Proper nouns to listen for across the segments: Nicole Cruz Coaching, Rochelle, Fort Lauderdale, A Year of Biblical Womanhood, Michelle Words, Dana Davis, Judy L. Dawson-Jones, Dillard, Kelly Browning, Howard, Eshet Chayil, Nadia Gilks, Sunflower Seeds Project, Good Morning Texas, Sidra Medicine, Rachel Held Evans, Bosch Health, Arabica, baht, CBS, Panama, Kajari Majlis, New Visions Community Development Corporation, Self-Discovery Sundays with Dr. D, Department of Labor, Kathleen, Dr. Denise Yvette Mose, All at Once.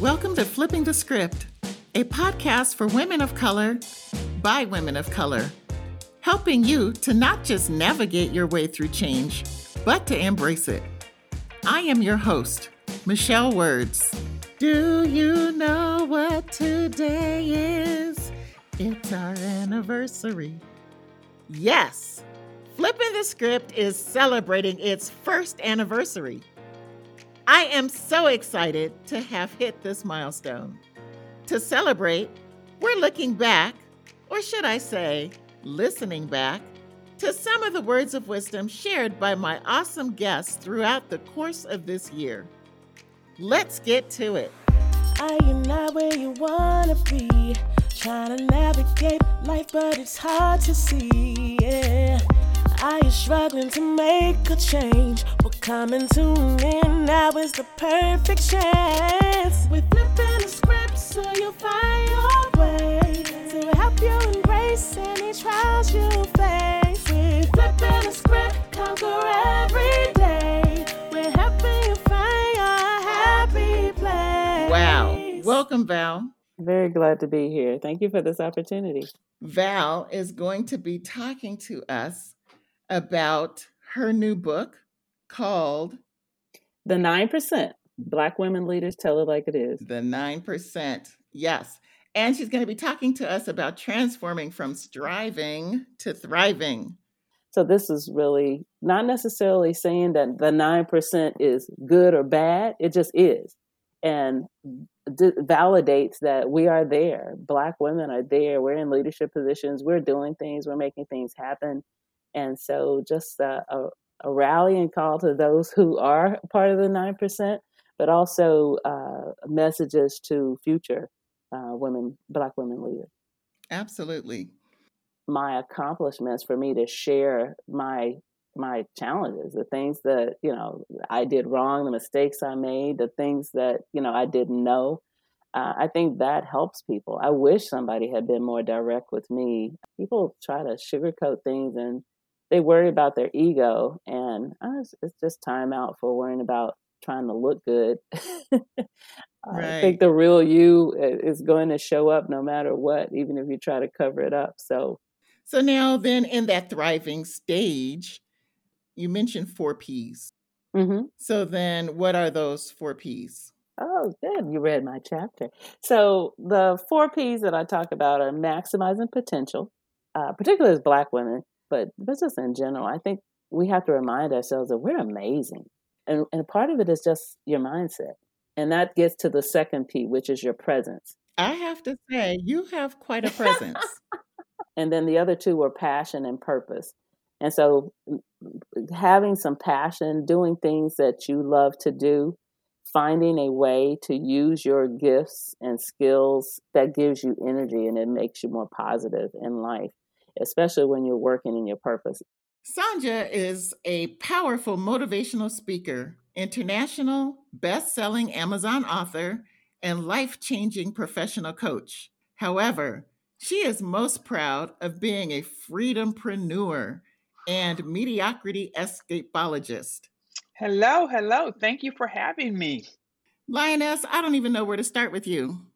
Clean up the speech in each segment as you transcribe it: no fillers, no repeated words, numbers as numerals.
Welcome to Flipping the Script, a podcast for women of color by women of color, helping you to not just navigate your way through change, but to embrace it. I am your host, Michelle Words. Do you know what today is? It's our anniversary. Yes, Flipping the Script is celebrating its first anniversary. I am so excited to have hit this milestone. To celebrate, we're looking back, or should I say, listening back, to some of the words of wisdom shared by my awesome guests throughout the course of this year. Let's get to it. Are you not where you want to be? Trying to navigate life, but it's hard to see, yeah. Are you struggling to make a change? Well, come and tune in. Now is the perfect chance. We're flipping the script so you'll find your way to help you embrace any trials you face. We're flipping the script, conquer every day. We're helping you find your happy place. Wow. Welcome, Val. Very glad to be here. Thank you for this opportunity. Val is going to be talking to us about her new book called The 9%. Black Women Leaders Tell It Like It Is. The 9%. Yes. And she's going to be talking to us about transforming from striving to thriving. So this is really not necessarily saying that the 9% is good or bad. It just is. And validates that we are there. Black women are there. We're in leadership positions. We're doing things. We're making things happen. And so just a rallying call to those who are part of the 9%, but also messages to future women, Black women leaders. Absolutely. My accomplishments for me to share my challenges, the things that, I did wrong, the mistakes I made, the things that, I didn't know. I think that helps people. I wish somebody had been more direct with me. People try to sugarcoat things and they worry about their ego, and it's just time out for worrying about trying to look good. Right. I think the real you is going to show up no matter what, even if you try to cover it up. So now then in that thriving stage, you mentioned 4 Ps. Mm-hmm. So then what are those 4 Ps? Oh, good. You read my chapter. So the 4 Ps that I talk about are maximizing potential, particularly as Black women, but just in general. I think we have to remind ourselves that we're amazing. And part of it is just your mindset. And that gets to the second P, which is your presence. I have to say, you have quite a presence. And then the other two were passion and purpose. And so having some passion, doing things that you love to do, finding a way to use your gifts and skills that gives you energy and it makes you more positive in life, especially when you're working in your purpose. Sanja is a powerful motivational speaker, international best-selling Amazon author, and life-changing professional coach. However, she is most proud of being a freedompreneur and mediocrity escapologist. Hello, hello. Thank you for having me. Lioness, I don't even know where to start with you.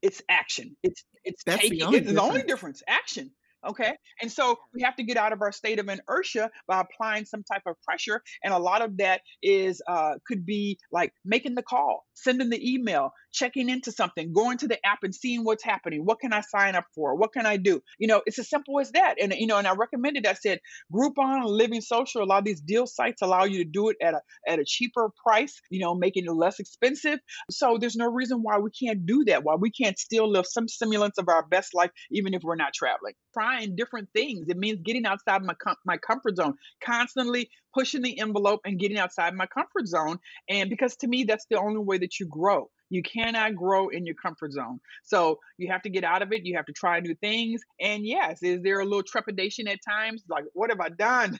It's action. It's that's taking the only difference, action. Okay. And so we have to get out of our state of inertia by applying some type of pressure. And a lot of that is could be like making the call, sending the email, checking into something, going to the app and seeing what's happening. What can I sign up for? What can I do? It's as simple as that. And, and I recommended, I said, Groupon, Living Social, a lot of these deal sites allow you to do it at a cheaper price, making it less expensive. So there's no reason why we can't do that, why we can't still live some semblance of our best life, even if we're not traveling. Trying different things. It means getting outside my comfort zone, constantly pushing the envelope and getting outside my comfort zone. And because to me, that's the only way that you grow. You cannot grow in your comfort zone. So you have to get out of it. You have to try new things. And yes, is there a little trepidation at times? Like, what have I done?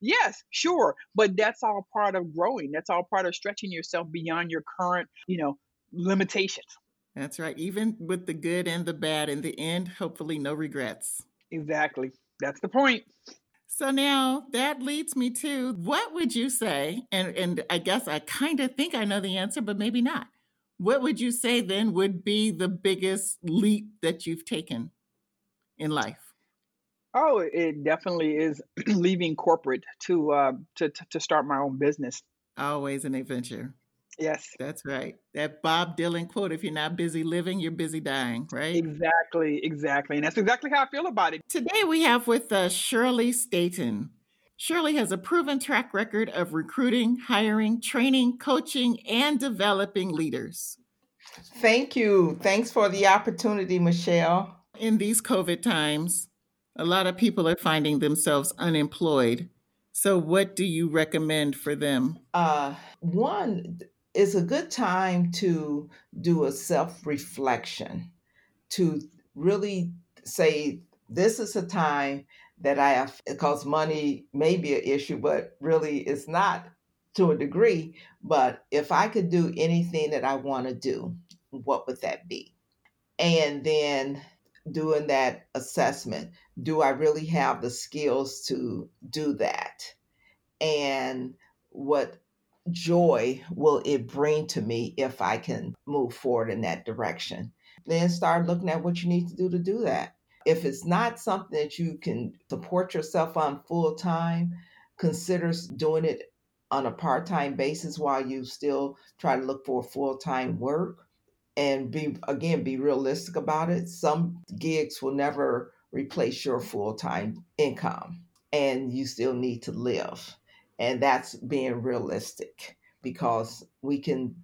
Yes, sure. But that's all part of growing. That's all part of stretching yourself beyond your current, limitations. That's right. Even with the good and the bad, in the end, hopefully no regrets. Exactly. That's the point. So now that leads me to, what would you say? And I guess I kind of think I know the answer, but maybe not. What would you say then would be the biggest leap that you've taken in life? Oh, it definitely is leaving corporate to start my own business. Always an adventure. Yes. That's right. That Bob Dylan quote, if you're not busy living, you're busy dying, right? Exactly, exactly. And that's exactly how I feel about it. Today we have with us Shirley Staiten. Shirley has a proven track record of recruiting, hiring, training, coaching, and developing leaders. Thank you. Thanks for the opportunity, Michelle. In these COVID times, a lot of people are finding themselves unemployed. So what do you recommend for them? One, it's a good time to do a self-reflection, to really say, this is a time that I have, because money may be an issue, but really it's not to a degree. But if I could do anything that I want to do, what would that be? And then doing that assessment, do I really have the skills to do that? And what joy will it bring to me if I can move forward in that direction? Then start looking at what you need to do that. If it's not something that you can support yourself on full time, consider doing it on a part-time basis while you still try to look for full-time work. And be realistic about it. Some gigs will never replace your full-time income, and you still need to live. And that's being realistic, because we can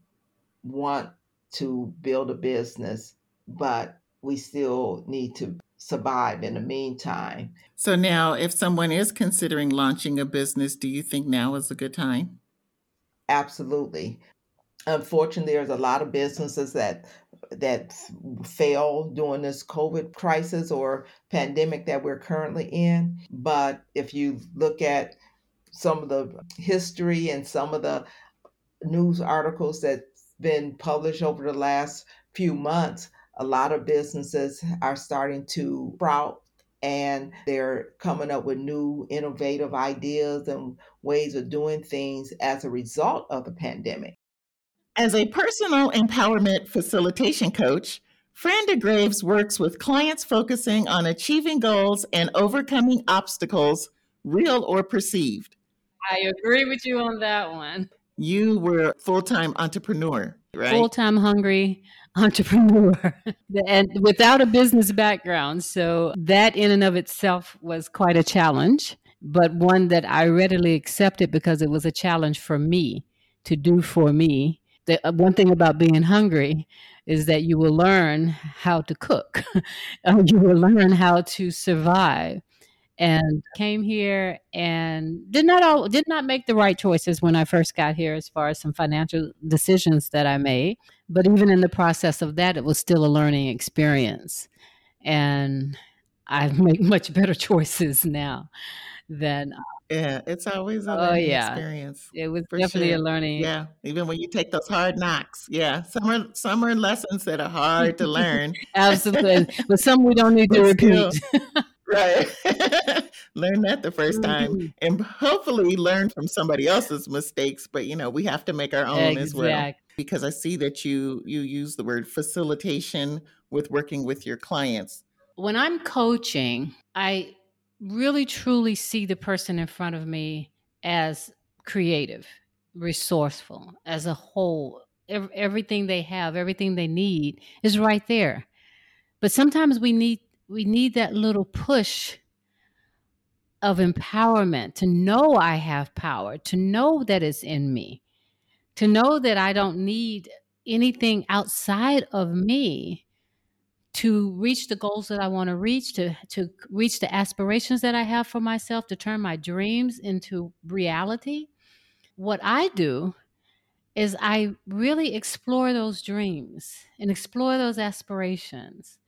want to build a business, but we still need to survive in the meantime. So now, if someone is considering launching a business, do you think now is a good time? Absolutely. Unfortunately, there's a lot of businesses that fail during this COVID crisis or pandemic that we're currently in. But if you look at some of the history and some of the news articles that's been published over the last few months, a lot of businesses are starting to sprout, and they're coming up with new innovative ideas and ways of doing things as a result of the pandemic. As a personal empowerment facilitation coach, Fran DeGraves works with clients focusing on achieving goals and overcoming obstacles, real or perceived. I agree with you on that one. You were a full-time entrepreneur, right? Full-time hungry entrepreneur and without a business background. So that in and of itself was quite a challenge, but one that I readily accepted because it was a challenge for me to do for me. The one thing about being hungry is that you will learn how to cook. You will learn how to survive. And came here and did not make the right choices when I first got here as far as some financial decisions that I made. But even in the process of that, it was still a learning experience. And I make much better choices now than... Yeah, it's always a learning experience. It was definitely a learning. Yeah, even when you take those hard knocks. Yeah, some are lessons that are hard to learn. Absolutely. But some we don't need to repeat. Right. Learn that the first time and hopefully learn from somebody else's mistakes. But, we have to make our own as well. Because I see that you use the word facilitation with working with your clients. When I'm coaching, I really truly see the person in front of me as creative, resourceful, as a whole. Everything they have, everything they need is right there. But sometimes we need that little push of empowerment to know I have power, to know that it's in me, to know that I don't need anything outside of me to reach the goals that I want to reach, to reach the aspirations that I have for myself, to turn my dreams into reality. What I do is I really explore those dreams and explore those aspirations.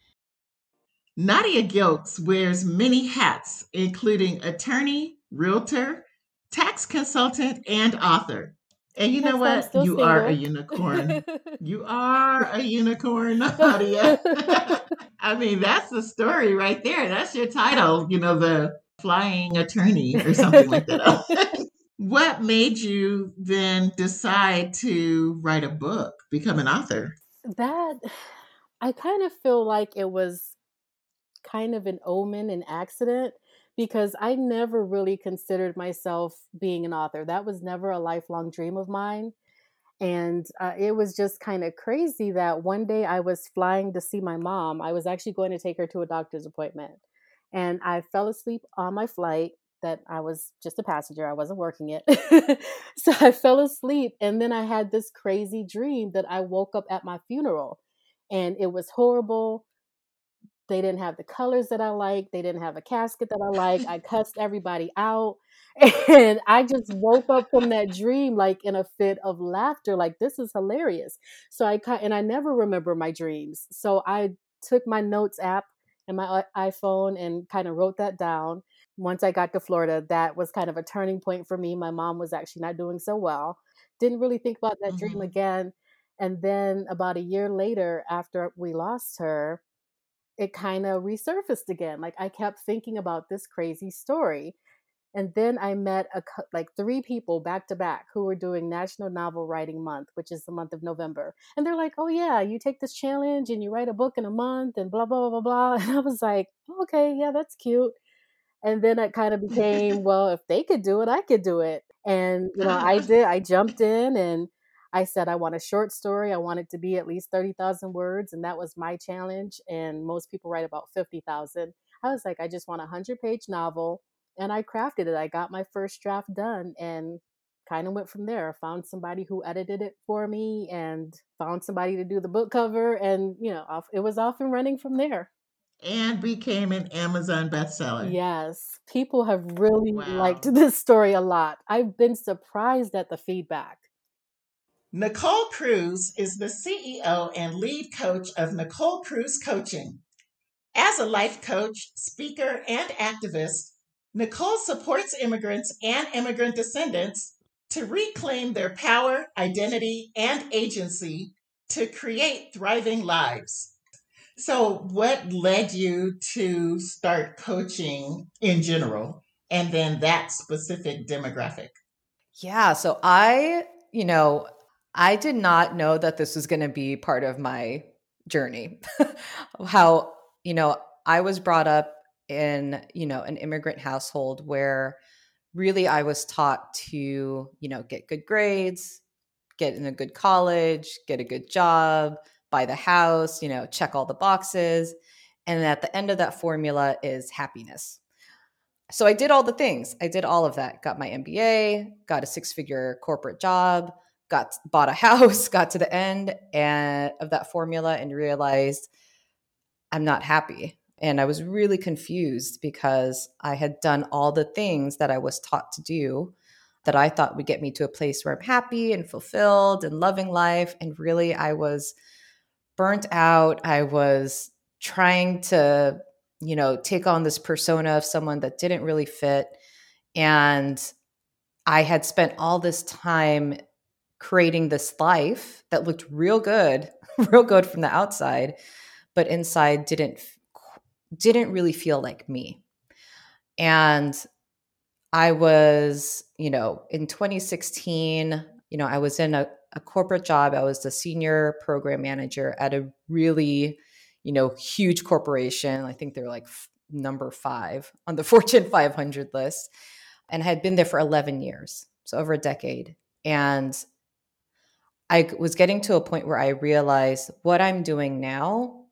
Nadia Gilks wears many hats, including attorney, realtor, tax consultant, and author. And you know what? You are a unicorn. You are a unicorn, Nadia. I mean, that's the story right there. That's your title, the flying attorney or something like that. What made you then decide to write a book? become an author? That, I kind of feel like it was kind of an omen, an accident, because I never really considered myself being an author. That was never a lifelong dream of mine. And it was just kind of crazy that one day I was flying to see my mom. I was actually going to take her to a doctor's appointment. And I fell asleep on my flight that I was just a passenger. I wasn't working it. So I fell asleep. And then I had this crazy dream that I woke up at my funeral. And it was horrible. They didn't have the colors that I like. They didn't have a casket that I like. I cussed everybody out. And I just woke up from that dream, like in a fit of laughter, like this is hilarious. So I never remember my dreams. So I took my notes app and my iPhone and kind of wrote that down. Once I got to Florida, that was kind of a turning point for me. My mom was actually not doing so well. Didn't really think about that dream again. And then about a year later, after we lost her, it kind of resurfaced again. Like I kept thinking about this crazy story. And then I met three people back to back who were doing National Novel Writing Month, which is the month of November. And they're like, oh yeah, you take this challenge and you write a book in a month and blah, blah, blah, blah. And I was like, okay, yeah, that's cute. And then it kind of became, well, if they could do it, I could do it. And I did, I jumped in and I said, I want a short story. I want it to be at least 30,000 words. And that was my challenge. And most people write about 50,000. I was like, I just want a 100-page novel. And I crafted it. I got my first draft done and kind of went from there. I found somebody who edited it for me and found somebody to do the book cover. And, it was off and running from there. And became an Amazon bestseller. Yes. People have really liked this story a lot. I've been surprised at the feedback. Nicole Cruz is the CEO and lead coach of Nicole Cruz Coaching. As a life coach, speaker, and activist, Nicole supports immigrants and immigrant descendants to reclaim their power, identity, and agency to create thriving lives. So what led you to start coaching in general and then that specific demographic? Yeah, so I did not know that this was going to be part of my journey. How, I was brought up in, an immigrant household where really I was taught to, get good grades, get in a good college, get a good job, buy the house, check all the boxes. And at the end of that formula is happiness. So I did all the things. I did all of that. Got my MBA, got a 6-figure corporate job, bought a house, got to the end of that formula and realized I'm not happy. And I was really confused because I had done all the things that I was taught to do that I thought would get me to a place where I'm happy and fulfilled and loving life. And really, I was burnt out. I was trying to, take on this persona of someone that didn't really fit. And I had spent all this time creating this life that looked real good from the outside, but inside didn't really feel like me. And I was, in 2016, I was in a corporate job. I was the senior program manager at a really, huge corporation. I think they're like number 5 on the Fortune 500 list. And I had been there for 11 years, so over a decade. And I was getting to a point where I realized what I'm doing now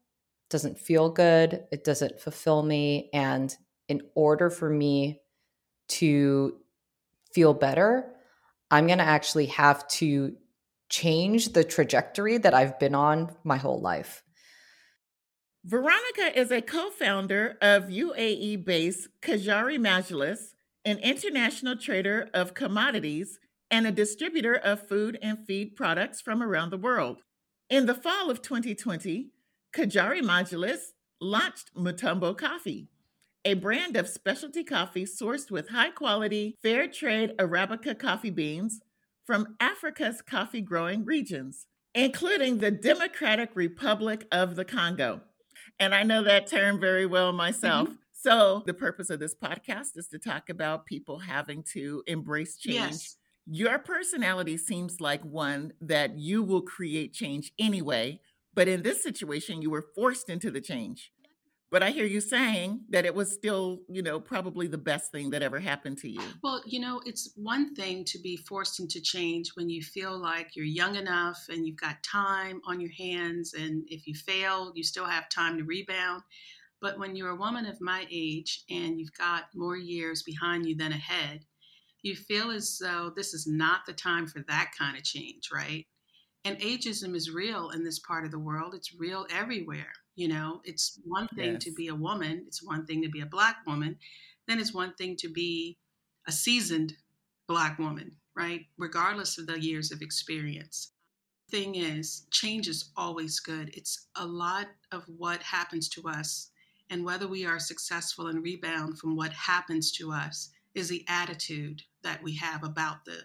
doesn't feel good. It doesn't fulfill me. And in order for me to feel better, I'm going to actually have to change the trajectory that I've been on my whole life. Veronica is a co-founder of UAE-based Kajari Majlis, an international trader of commodities and a distributor of food and feed products from around the world. In the fall of 2020, Kajari Majlis launched Mutombo Coffee, a brand of specialty coffee sourced with high-quality, fair-trade Arabica coffee beans from Africa's coffee-growing regions, including the Democratic Republic of the Congo. And I know that term very well myself. Mm-hmm. So the purpose of this podcast is to talk about people having to embrace change. Yes. Your personality seems like one that you will create change anyway, but in this situation, you were forced into the change. But I hear you saying that it was still, you know, probably the best thing that ever happened to you. Well, you know, it's one thing to be forced into change when you feel like you're young enough and you've got time on your hands. And if you fail, you still have time to rebound. But when you're a woman of my age and you've got more years behind you than ahead, you feel as though this is not the time for that kind of change, right? And ageism is real in this part of the world. It's real everywhere. You know, it's one thing to be a woman. It's one thing to be a Black woman. Then it's one thing to be a seasoned Black woman, right? Regardless of the years of experience. Thing is, change is always good. It's a lot of what happens to us and whether we are successful and rebound from what happens to us is the attitude that we have about the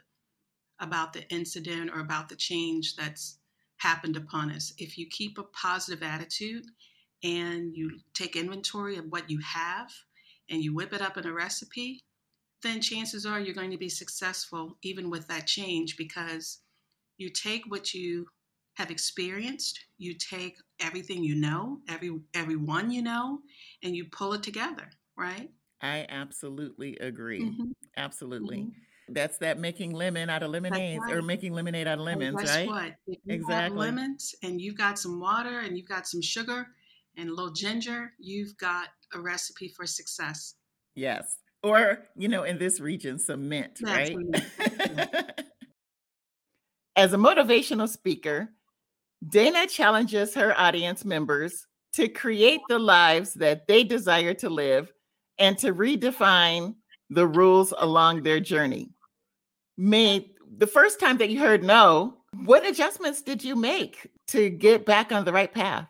incident or about the change that's happened upon us. If you keep a positive attitude and you take inventory of what you have and you whip it up in a recipe, then chances are you're going to be successful even with that change because you take what you have experienced, you take everything you know, everyone you know, and you pull it together, right? I absolutely agree. Mm-hmm. Absolutely. Mm-hmm. That's that making lemon out of lemonade, or making lemonade out of lemons, right? Guess what? If you have lemons and you've got some water and you've got some sugar and a little ginger, you've got a recipe for success. Yes. Or, you know, in this region, some mint, right? As a motivational speaker, Dana challenges her audience members to create the lives that they desire to live and to redefine the rules along their journey. May, the first time that you heard no, what adjustments did you make to get back on the right path?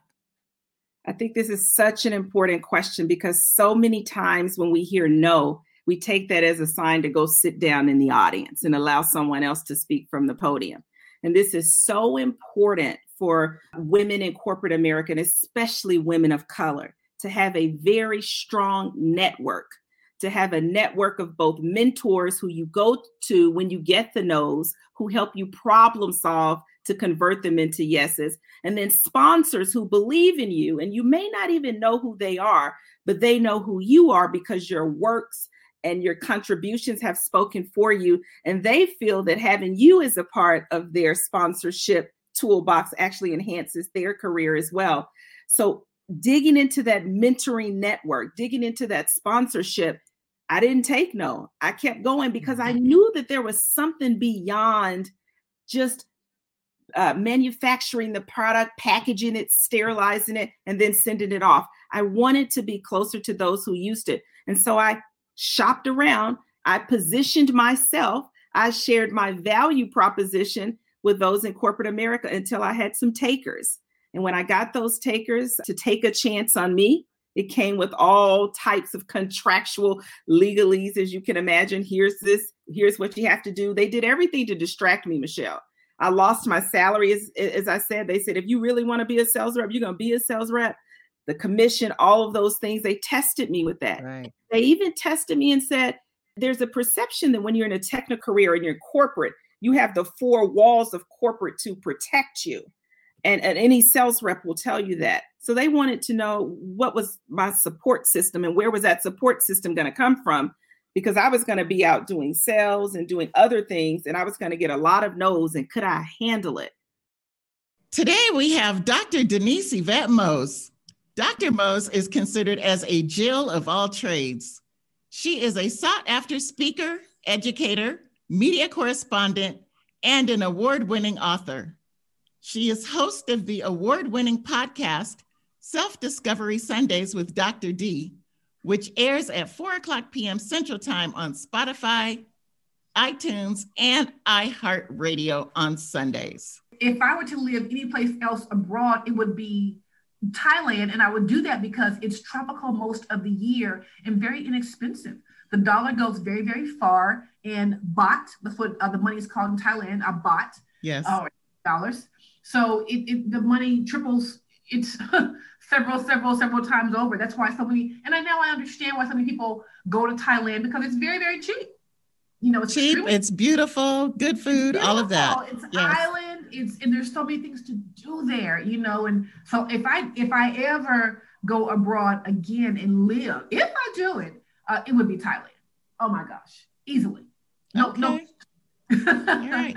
I think this is such an important question because so many times when we hear no, we take that as a sign to go sit down in the audience and allow someone else to speak from the podium. And this is so important for women in corporate America, and especially women of color, to have a very strong network. To have a network of both mentors who you go to when you get the no's, who help you problem solve to convert them into yeses, and then sponsors who believe in you. And you may not even know who they are, but they know who you are because your works and your contributions have spoken for you. And they feel that having you as a part of their sponsorship toolbox actually enhances their career as well. So digging into that mentoring network, digging into that sponsorship, I didn't take no. I kept going because I knew that there was something beyond just manufacturing the product, packaging it, sterilizing it, and then sending it off. I wanted to be closer to those who used it. And so I shopped around. I positioned myself. I shared my value proposition with those in corporate America until I had some takers. And when I got those takers to take a chance on me, it came with all types of contractual legalese, as you can imagine. Here's this, here's what you have to do. They did everything to distract me, Michelle. I lost my salary. As I said, they said, if you really want to be a sales rep, you're going to be a sales rep. The commission, all of those things, they tested me with that. Right. They even tested me and said, there's a perception that when you're in a technical career and you're corporate, you have the four walls of corporate to protect you. And any sales rep will tell you that. So they wanted to know what was my support system and where was that support system going to come from? Because I was going to be out doing sales and doing other things, and I was going to get a lot of no's, and could I handle it? Today we have Dr. Denise Yvette Mose. Dr. Mose is considered as a Jill of all trades. She is a sought-after speaker, educator, media correspondent, and an award-winning author. She is host of the award-winning podcast, Self-Discovery Sundays with Dr. D, which airs at 4:00 p.m. Central Time on Spotify, iTunes, and iHeartRadio on Sundays. If I were to live any place else abroad, it would be Thailand, and I would do that because it's tropical most of the year and very inexpensive. The dollar goes very, very far, and baht, that's what the money is called in Thailand, a baht. Yes. Dollars. So the money triples, it's several times over. That's why so many, and I now understand why so many people go to Thailand because it's very, very cheap. you know, it's cheap, it's beautiful, good food, beautiful, all of that. It's island, it's, and there's so many things to do there, you know. And so if I ever go abroad again and live, if I do it, it would be Thailand. Oh my gosh, easily. No. All right.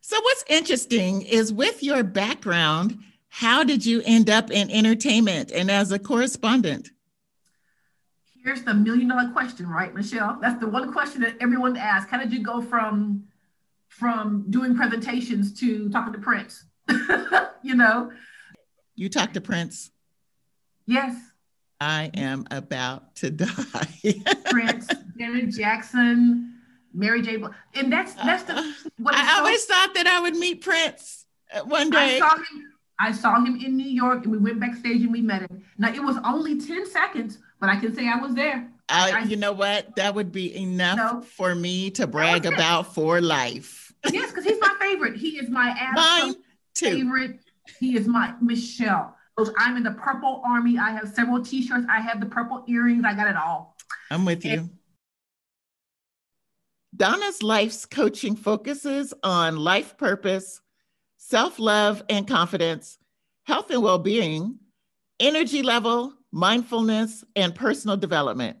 So what's interesting is with your background, how did you end up in entertainment and as a correspondent? Here's the $1 million question, right, Michelle? That's the one question that everyone asks. How did you go from doing presentations to talking to Prince? You know? You talk to Prince. Yes. I am about to die. Prince, Janet Jackson, Mary J. Blige. And I always thought that I would meet Prince one day. I saw him in New York, and we went backstage and we met him. Now, it was only 10 seconds, but I can say I was there. You know what? That would be enough for me to brag about for life. Yes, because he's my favorite. He is my absolute favorite. He is my Michelle. I'm in the Purple Army. I have several T-shirts. I have the purple earrings. I got it all. I'm with you. Dana's life's coaching focuses on life purpose, self-love and confidence, health and well-being, energy level, mindfulness, and personal development.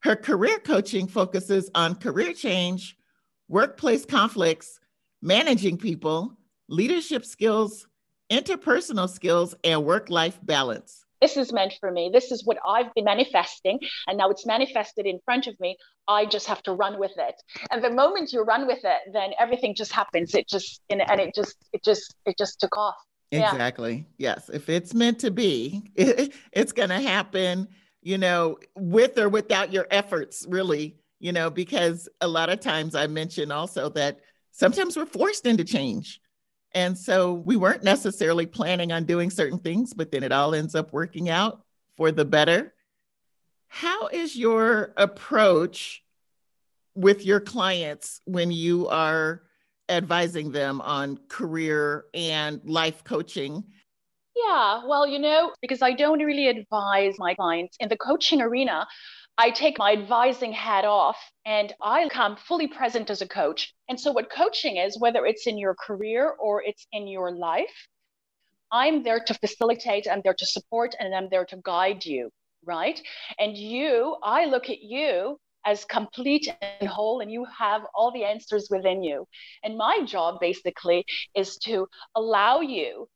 Her career coaching focuses on career change, workplace conflicts, managing people, leadership skills, interpersonal skills, and work-life balance. This is meant for me. This is what I've been manifesting, and now it's manifested in front of me. I just have to run with it. And the moment you run with it, then everything just happens. It just took off. Exactly. Yeah. Yes. If it's meant to be, it's going to happen, you know, with or without your efforts, really, you know, because a lot of times I mention also that sometimes we're forced into change. And so we weren't necessarily planning on doing certain things, but then it all ends up working out for the better. How is your approach with your clients when you are advising them on career and life coaching? Yeah, well, you know, because I don't really advise my clients in the coaching arena, I take my advising hat off and I come fully present as a coach. And so what coaching is, whether it's in your career or it's in your life, I'm there to facilitate, I'm there to support, and I'm there to guide you, right? And I look at you as complete and whole, and you have all the answers within you. And my job basically is to allow you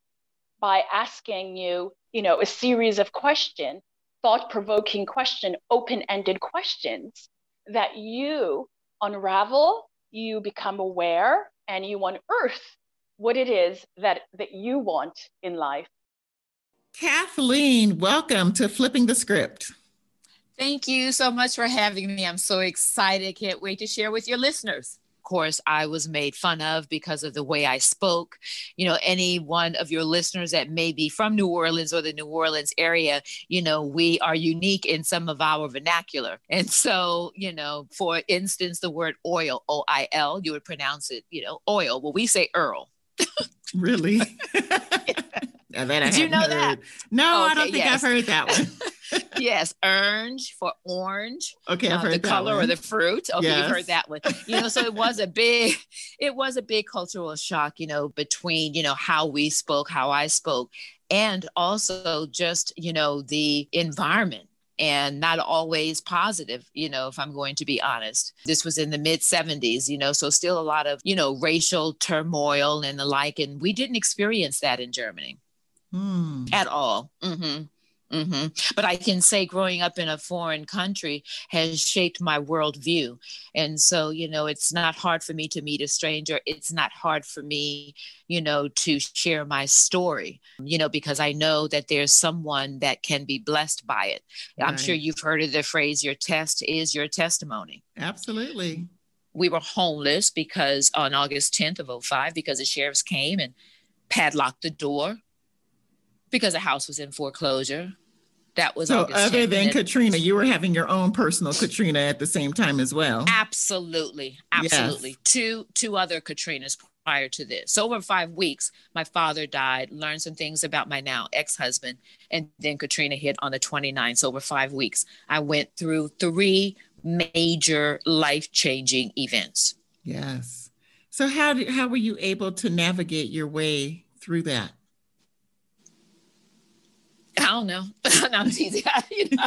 by asking you, you know, a series of questions, thought-provoking question, open-ended questions that you unravel, you become aware, and you unearth what it is that you want in life. Kathleen, welcome to Flipping the Script. Thank you so much for having me. I'm so excited. Can't wait to share with your listeners. Of course, I was made fun of because of the way I spoke. You know, any one of your listeners that may be from New Orleans or the New Orleans area, you know, we are unique in some of our vernacular. And so, you know, for instance, the word oil, O-I-L, you would pronounce it, you know, oil. Well, we say Earl. Really? Now that did you know heard that? No, okay, I don't think I've heard that one. Yes, orange for orange. Okay, I've heard the that color one. Or the fruit. Okay, yes. You've heard that one. You know, so it was a big cultural shock, you know, between, you know, how we spoke, how I spoke, and also just, you know, the environment. And not always positive, you know, if I'm going to be honest. This was in the mid-'70s, you know, so still a lot of, you know, racial turmoil and the like. And we didn't experience that in Germany at all. But I can say growing up in a foreign country has shaped my worldview. And so, you know, it's not hard for me to meet a stranger. It's not hard for me, you know, to share my story, you know, because I know that there's someone that can be blessed by it. Right. I'm sure you've heard of the phrase, your test is your testimony. Absolutely. We were homeless because on August 10th of 2005, because the sheriffs came and padlocked the door because the house was in foreclosure. That was so other than Katrina, you were having your own personal Katrina at the same time as well. Absolutely. Absolutely. Yes. Two other Katrinas prior to this. So over 5 weeks, my father died, learned some things about my now ex-husband, and then Katrina hit on the 29th. So over 5 weeks, I went through 3 major life-changing events. Yes. So how were you able to navigate your way through that? I don't know. Not as easy. You know?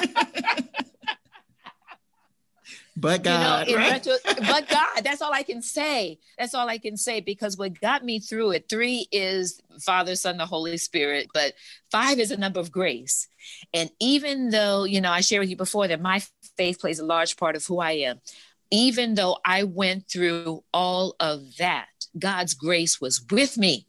But God, you know, right? But God, that's all I can say. That's all I can say, because what got me through it, 3 is Father, Son, the Holy Spirit, but 5 is a number of grace. And even though, you know, I shared with you before that my faith plays a large part of who I am, even though I went through all of that, God's grace was with me.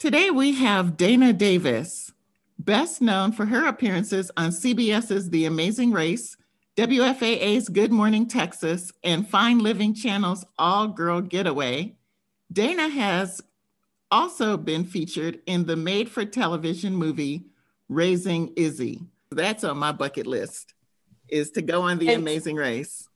Today we have Dana Davis, best known for her appearances on CBS's The Amazing Race, WFAA's Good Morning Texas, and Fine Living Channel's All Girl Getaway. Dana has also been featured in the made-for-television movie, Raising Izzy. That's on my bucket list, is to go on The Amazing Race.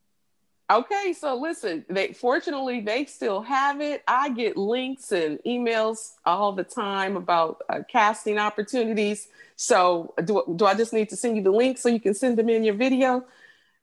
Okay, so listen, fortunately, they still have it. I get links and emails all the time about casting opportunities. So do I just need to send you the link so you can send them in your video?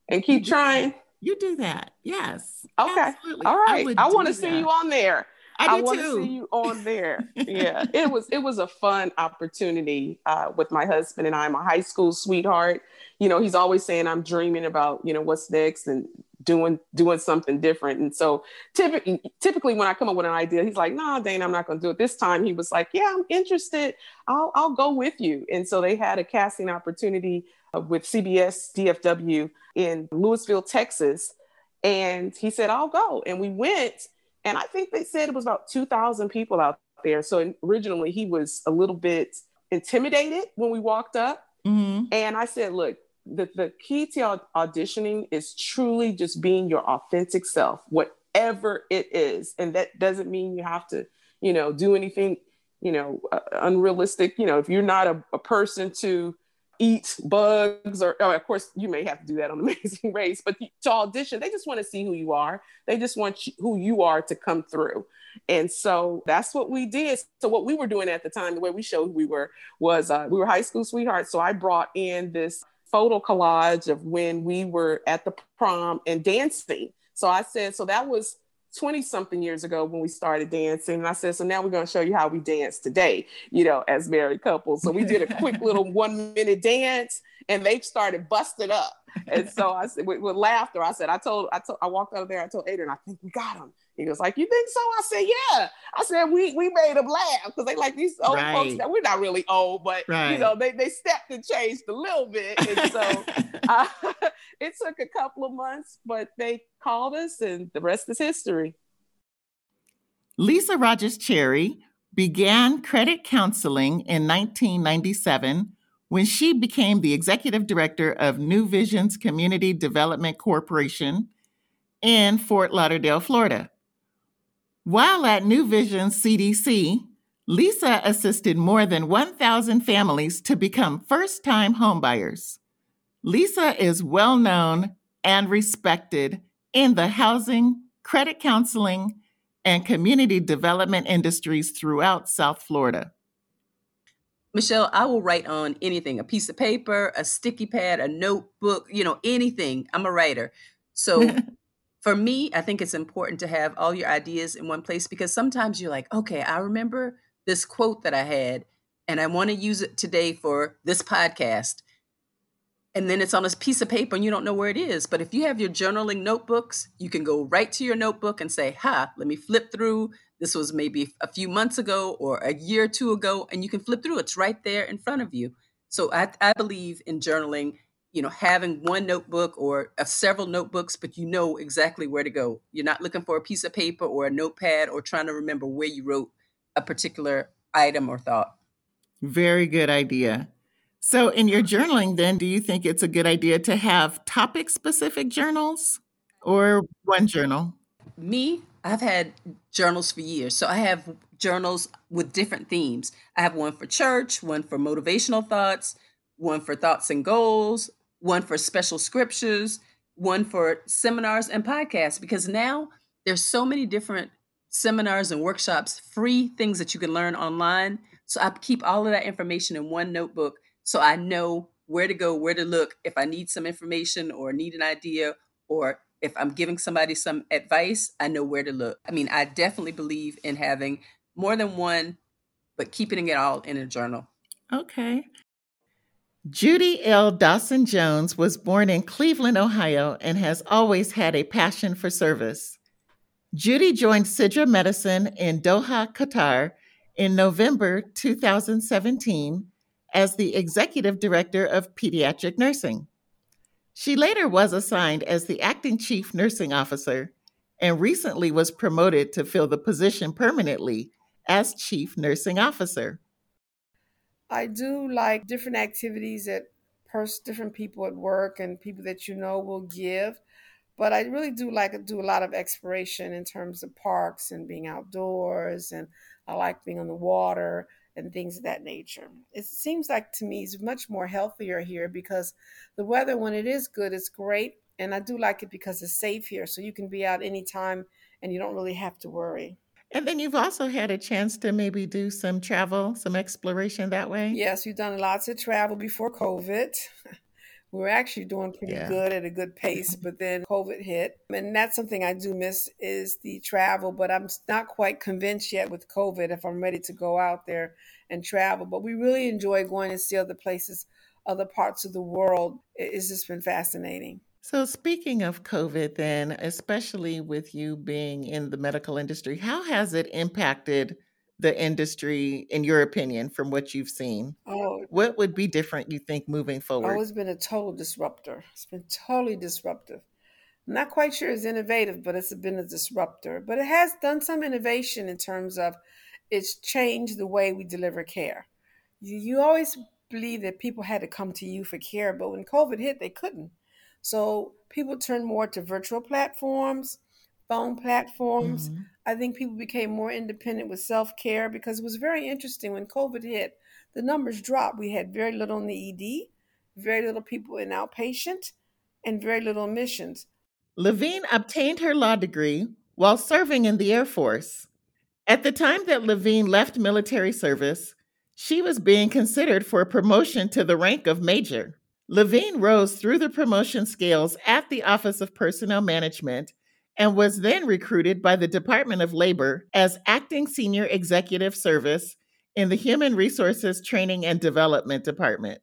And keep trying. You do that. Yes. Okay. Absolutely. All right. I want to see you on there. I want to see you on there. Yeah. It was a fun opportunity with my husband and I. I'm a high school sweetheart. You know, he's always saying I'm dreaming about, you know, what's next and doing something different. And so typically when I come up with an idea, he's like, "No, Dana, I'm not going to do it." This time he was like, "Yeah, I'm interested. I'll go with you." And so they had a casting opportunity with CBS DFW in Lewisville, Texas. And he said, "I'll go." And we went, and I think they said it was about 2,000 people out there. So originally he was a little bit intimidated when we walked up. Mm-hmm. And I said, "Look, the key to auditioning is truly just being your authentic self, whatever it is. And that doesn't mean you have to, you know, do anything, you know, unrealistic. You know, if you're not a person to eat bugs, or of course you may have to do that on Amazing Race, but to audition, they just want to see who you are. They just want who you are to come through." And so that's what we did. So what we were doing at the time, the way we showed who we were, was we were high school sweethearts. So I brought in this photo collage of when we were at the prom and dancing. So I said, so that was 20 something years ago when we started dancing. And I said, so now we're going to show you how we dance today, you know, as married couples. So we did a quick little 1-minute dance, and they started busting up. And so I said, with laughter, I said, I walked out of there, I told Adrian, "I think we got him." He was like, "You think so?" I said, "Yeah." I said, we made them laugh, because they like these old folks. That we're not really old, but you know, they stepped and changed a little bit. And so it took a couple of months, but they called us, and the rest is history. Lisa Rogers Cherry began credit counseling in 1997 when she became the executive director of New Visions Community Development Corporation in Fort Lauderdale, Florida. While at New Visions CDC, Lisa assisted more than 1,000 families to become first-time homebuyers. Lisa is well-known and respected in the housing, credit counseling, and community development industries throughout South Florida. Michelle, I will write on anything, a piece of paper, a sticky pad, a notebook, you know, anything. I'm a writer. So for me, I think it's important to have all your ideas in one place, because sometimes you're like, okay, I remember this quote that I had, and I want to use it today for this podcast. And then it's on this piece of paper and you don't know where it is. But if you have your journaling notebooks, you can go right to your notebook and say, let me flip through. This was maybe a few months ago or a year or two ago, and you can flip through. It's right there in front of you. So I believe in journaling, you know, having one notebook or several notebooks, but you know exactly where to go. You're not looking for a piece of paper or a notepad or trying to remember where you wrote a particular item or thought. Very good idea. So in your journaling, then, do you think it's a good idea to have topic-specific journals or one journal? Me, I've had journals for years. So I have journals with different themes. I have one for church, one for motivational thoughts, one for thoughts and goals, one for special scriptures, one for seminars and podcasts, because now there's so many different seminars and workshops, free things that you can learn online. So I keep all of that information in one notebook, so I know where to go, where to look, if I need some information or need an idea or if I'm giving somebody some advice, I know where to look. I mean, I definitely believe in having more than one, but keeping it all in a journal. Okay. Judy L. Dawson-Jones was born in Cleveland, Ohio, and has always had a passion for service. Judy joined Sidra Medicine in Doha, Qatar in November 2017 as the Executive Director of Pediatric Nursing. She later was assigned as the Acting Chief Nursing Officer and recently was promoted to fill the position permanently as Chief Nursing Officer. I do like different activities that different people at work and people that you know will give, but I really do like to do a lot of exploration in terms of parks and being outdoors, and I like being on the water and things of that nature. It seems like to me it's much more healthier here because the weather, when it is good, it's great. And I do like it because it's safe here. So you can be out anytime and you don't really have to worry. And then you've also had a chance to maybe do some travel, some exploration that way. Yes, we've done lots of travel before COVID. We were actually doing pretty good at a good pace, but then COVID hit. And that's something I do miss is the travel, but I'm not quite convinced yet with COVID if I'm ready to go out there and travel. But we really enjoy going and see other places, other parts of the world. It's just been fascinating. So speaking of COVID then, especially with you being in the medical industry, how has it impacted the industry, in your opinion, from what you've seen? What would be different, you think, moving forward? It's been a total disruptor. It's been totally disruptive. I'm not quite sure it's innovative, but it's been a disruptor. But it has done some innovation in terms of it's changed the way we deliver care. You always believe that people had to come to you for care, but when COVID hit, they couldn't. So people turned more to virtual platforms, phone platforms. Mm-hmm. I think people became more independent with self-care because it was very interesting when COVID hit. The numbers dropped. We had very little in the ED, very little people in outpatient, and very little admissions. Levine obtained her law degree while serving in the Air Force. At the time that Levine left military service, she was being considered for a promotion to the rank of major. Levine rose through the promotion scales at the Office of Personnel Management and was then recruited by the Department of Labor as Acting Senior Executive Service in the Human Resources Training and Development Department.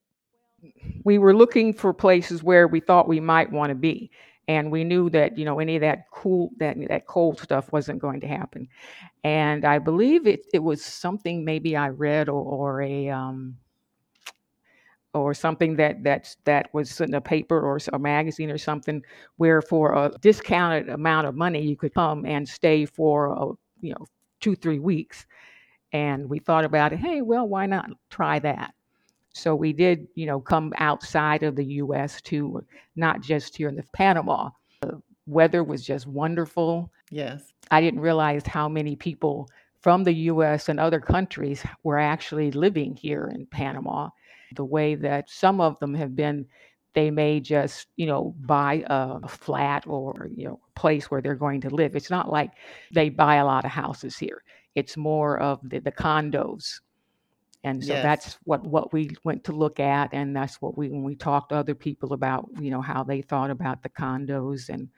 We were looking for places where we thought we might want to be. And we knew that, you know, any of that cool, that cold stuff wasn't going to happen. And I believe it was something maybe I read or something that was in a paper or a magazine or something, where for a discounted amount of money, you could come and stay for, 2-3 weeks. And we thought about it, hey, well, why not try that? So we did, come outside of the U.S. to not just here in the Panama. The weather was just wonderful. Yes. I didn't realize how many people from the U.S. and other countries were actually living here in Panama. The way that some of them have been, they may just, buy a flat or, place where they're going to live. It's not like they buy a lot of houses here. It's more of the condos. And so that's what we went to look at. And that's what when we talked to other people about, how they thought about the condos, and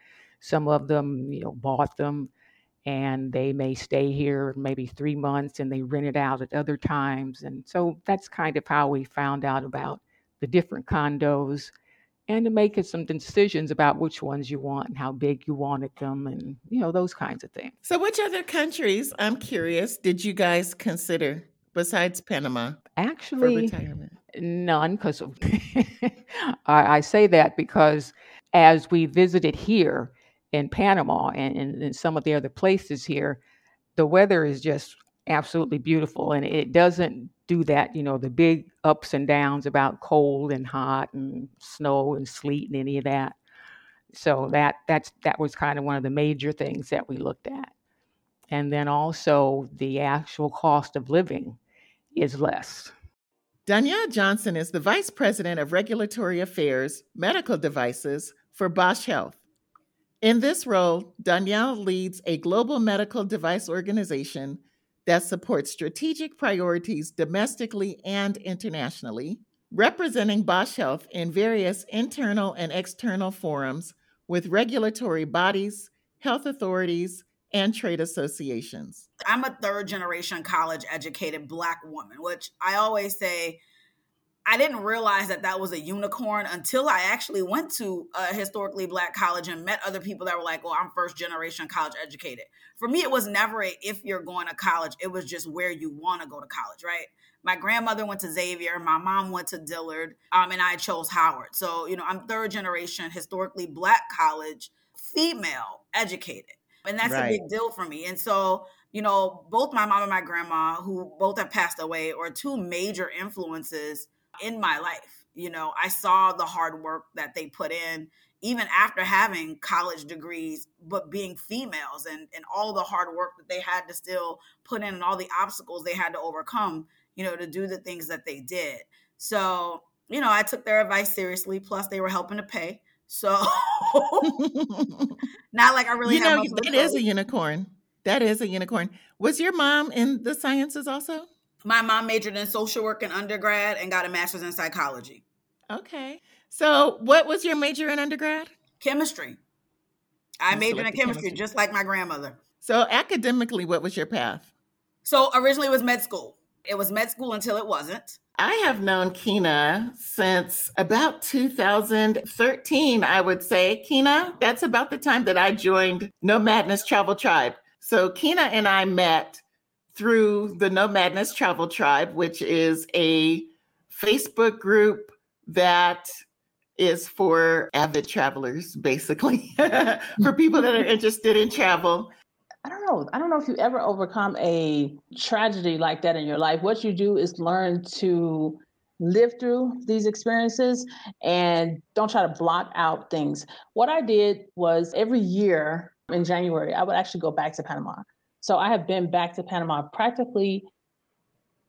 some of them, bought them and they may stay here maybe 3 months and they rent it out at other times. And so that's kind of how we found out about the different condos and to make some decisions about which ones you want and how big you wanted them and, those kinds of things. So which other countries, I'm curious, did you guys consider besides Panama? Actually, for retirement? None, because I say that because as we visited here, in Panama and in some of the other places here, the weather is just absolutely beautiful. And it doesn't do that, the big ups and downs about cold and hot and snow and sleet and any of that. So that was kind of one of the major things that we looked at. And then also the actual cost of living is less. Danielle Johnson is the Vice President of Regulatory Affairs, Medical Devices for Bosch Health. In this role, Danielle leads a global medical device organization that supports strategic priorities domestically and internationally, representing Bosch Health in various internal and external forums with regulatory bodies, health authorities, and trade associations. I'm a third generation college educated Black woman, which I always say, I didn't realize that that was a unicorn until I actually went to a historically Black college and met other people that were like, well, I'm first generation college educated. For me, it was never a, if you're going to college, it was just where you want to go to college, right? My grandmother went to Xavier, my mom went to Dillard, and I chose Howard. So, you know, I'm third generation historically Black college, female educated. And that's right. A big deal for me. And so, you know, both my mom and my grandma, who both have passed away, are two major influences in my life. You know, I saw the hard work that they put in, even after having college degrees, but being females and all the hard work that they had to still put in and all the obstacles they had to overcome, you know, to do the things that they did. So, you know, I took their advice seriously. Plus, they were helping to pay. So not like I really have much that is a unicorn. That is a unicorn. Was your mom in the sciences also? My mom majored in social work in undergrad and got a master's in psychology. Okay. So what was your major in undergrad? Chemistry. I majored in chemistry, just like my grandmother. So academically, what was your path? So originally it was med school. It was med school until it wasn't. I have known Kina since about 2013, I would say. Kina, that's about the time that I joined No Madness Travel Tribe. So Kina and I met through the No Madness Travel Tribe, which is a Facebook group that is for avid travelers, basically, for people that are interested in travel. I don't know if you ever overcome a tragedy like that in your life. What you do is learn to live through these experiences and don't try to block out things. What I did was every year in January, I would actually go back to Panama. So I have been back to Panama practically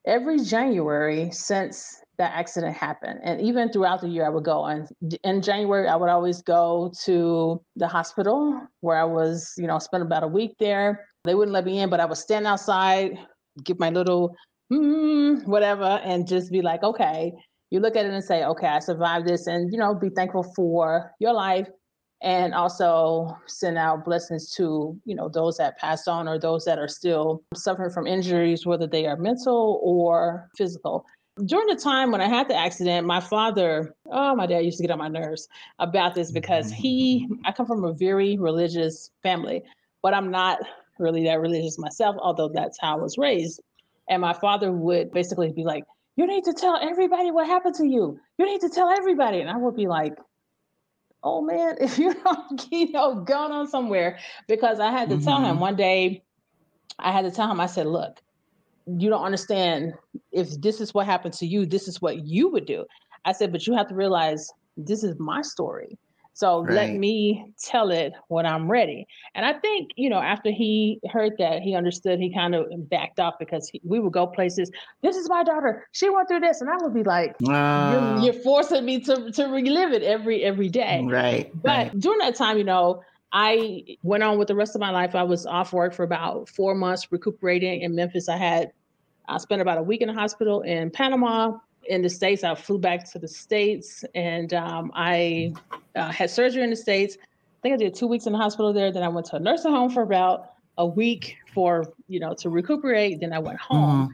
every January since that accident happened. And even throughout the year, I would go. And in January, I would always go to the hospital where I was, you know, spent about a week there. They wouldn't let me in, but I would stand outside, give my little whatever, and just be like, okay, you look at it and say, okay, I survived this. And, you know, be thankful for your life. And also send out blessings to, you know, those that passed on or those that are still suffering from injuries, whether they are mental or physical. During the time when I had the accident, my father, my dad used to get on my nerves about this because I come from a very religious family, but I'm not really that religious myself, although that's how I was raised. And my father would basically be like, you need to tell everybody what happened to you. You need to tell everybody. And I would be like, oh man, if you don't get going on somewhere, because I had to tell him one day, I said, look, you don't understand. If this is what happened to you, this is what you would do. I said, but you have to realize this is my story. So Let me tell it when I'm ready. And I think, you know, after he heard that, he understood, he kind of backed off because we would go places. This is my daughter. She went through this. And I would be like, you're forcing me to relive it every day. Right. But during that time, you know, I went on with the rest of my life. I was off work for about 4 months recuperating in Memphis. I spent about a week in the hospital in Panama. In the States, I flew back to the States, and I had surgery in the States. I think I did 2 weeks in the hospital there. Then I went to a nursing home for about a week to recuperate. Then I went home. Mm-hmm.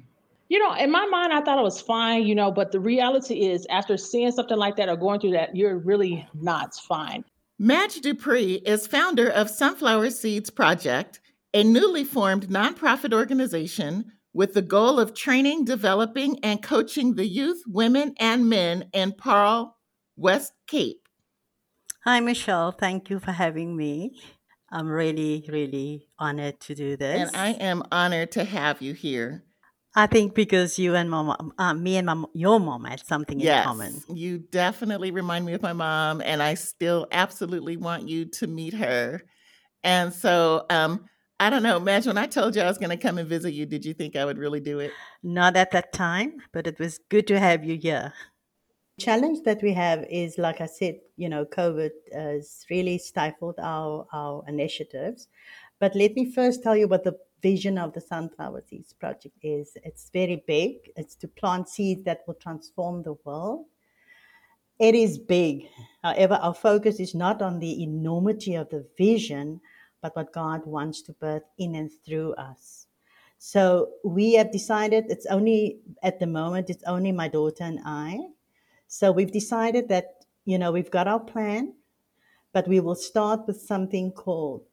You know, in my mind, I thought I was fine, you know, but the reality is after seeing something like that or going through that, you're really not fine. Madge Dupree is founder of Sunflower Seeds Project, a newly formed nonprofit organization with the goal of training, developing, and coaching the youth, women, and men in Pearl, West Cape. Hi, Michelle. Thank you for having me. I'm really, really honored to do this. And I am honored to have you here. I think because you and Mom, your mom had something in common. Yes, you definitely remind me of my mom, and I still absolutely want you to meet her. And so, I don't know, Madge, when I told you I was going to come and visit you, did you think I would really do it? Not at that time, but it was good to have you here. The challenge that we have is, like I said, you know, COVID has really stifled our initiatives. But let me first tell you what the vision of the Sunflower Seeds Project is. It's very big. It's to plant seeds that will transform the world. It is big. However, our focus is not on the enormity of the vision, but what God wants to birth in and through us. So we have decided it's only, at the moment, it's only my daughter and I. So we've decided that, you know, we've got our plan, but we will start with something called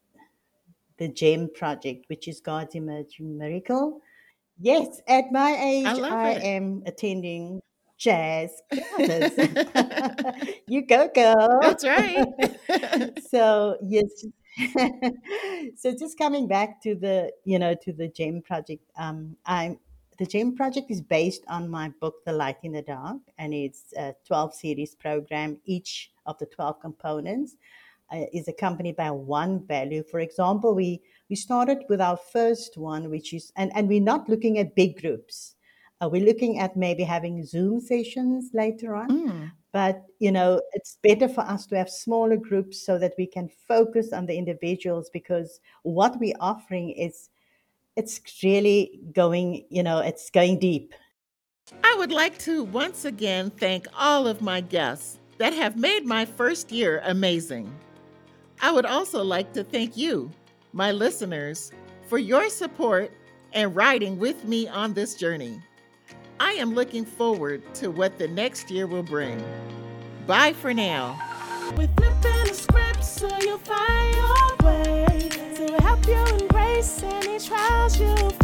the GEM Project, which is God's Emerging Miracle. Yes, at my age, I am attending jazz classes. You go, girl. That's right. So, yes. So just coming back to the, you know, to the GEM Project, the GEM Project is based on my book, The Light in the Dark, and it's a 12-series program. Each of the 12 components is accompanied by one value. For example, we started with our first one, which is, and we're not looking at big groups. We're looking at maybe having Zoom sessions later on. Mm. But, you know, it's better for us to have smaller groups so that we can focus on the individuals, because what we're offering is, it's really going, you know, it's going deep. I would like to once again thank all of my guests that have made my first year amazing. I would also like to thank you, my listeners, for your support and riding with me on this journey. I am looking forward to what the next year will bring. Bye for now. We're flipping the script so you'll find your way to help you embrace any trials you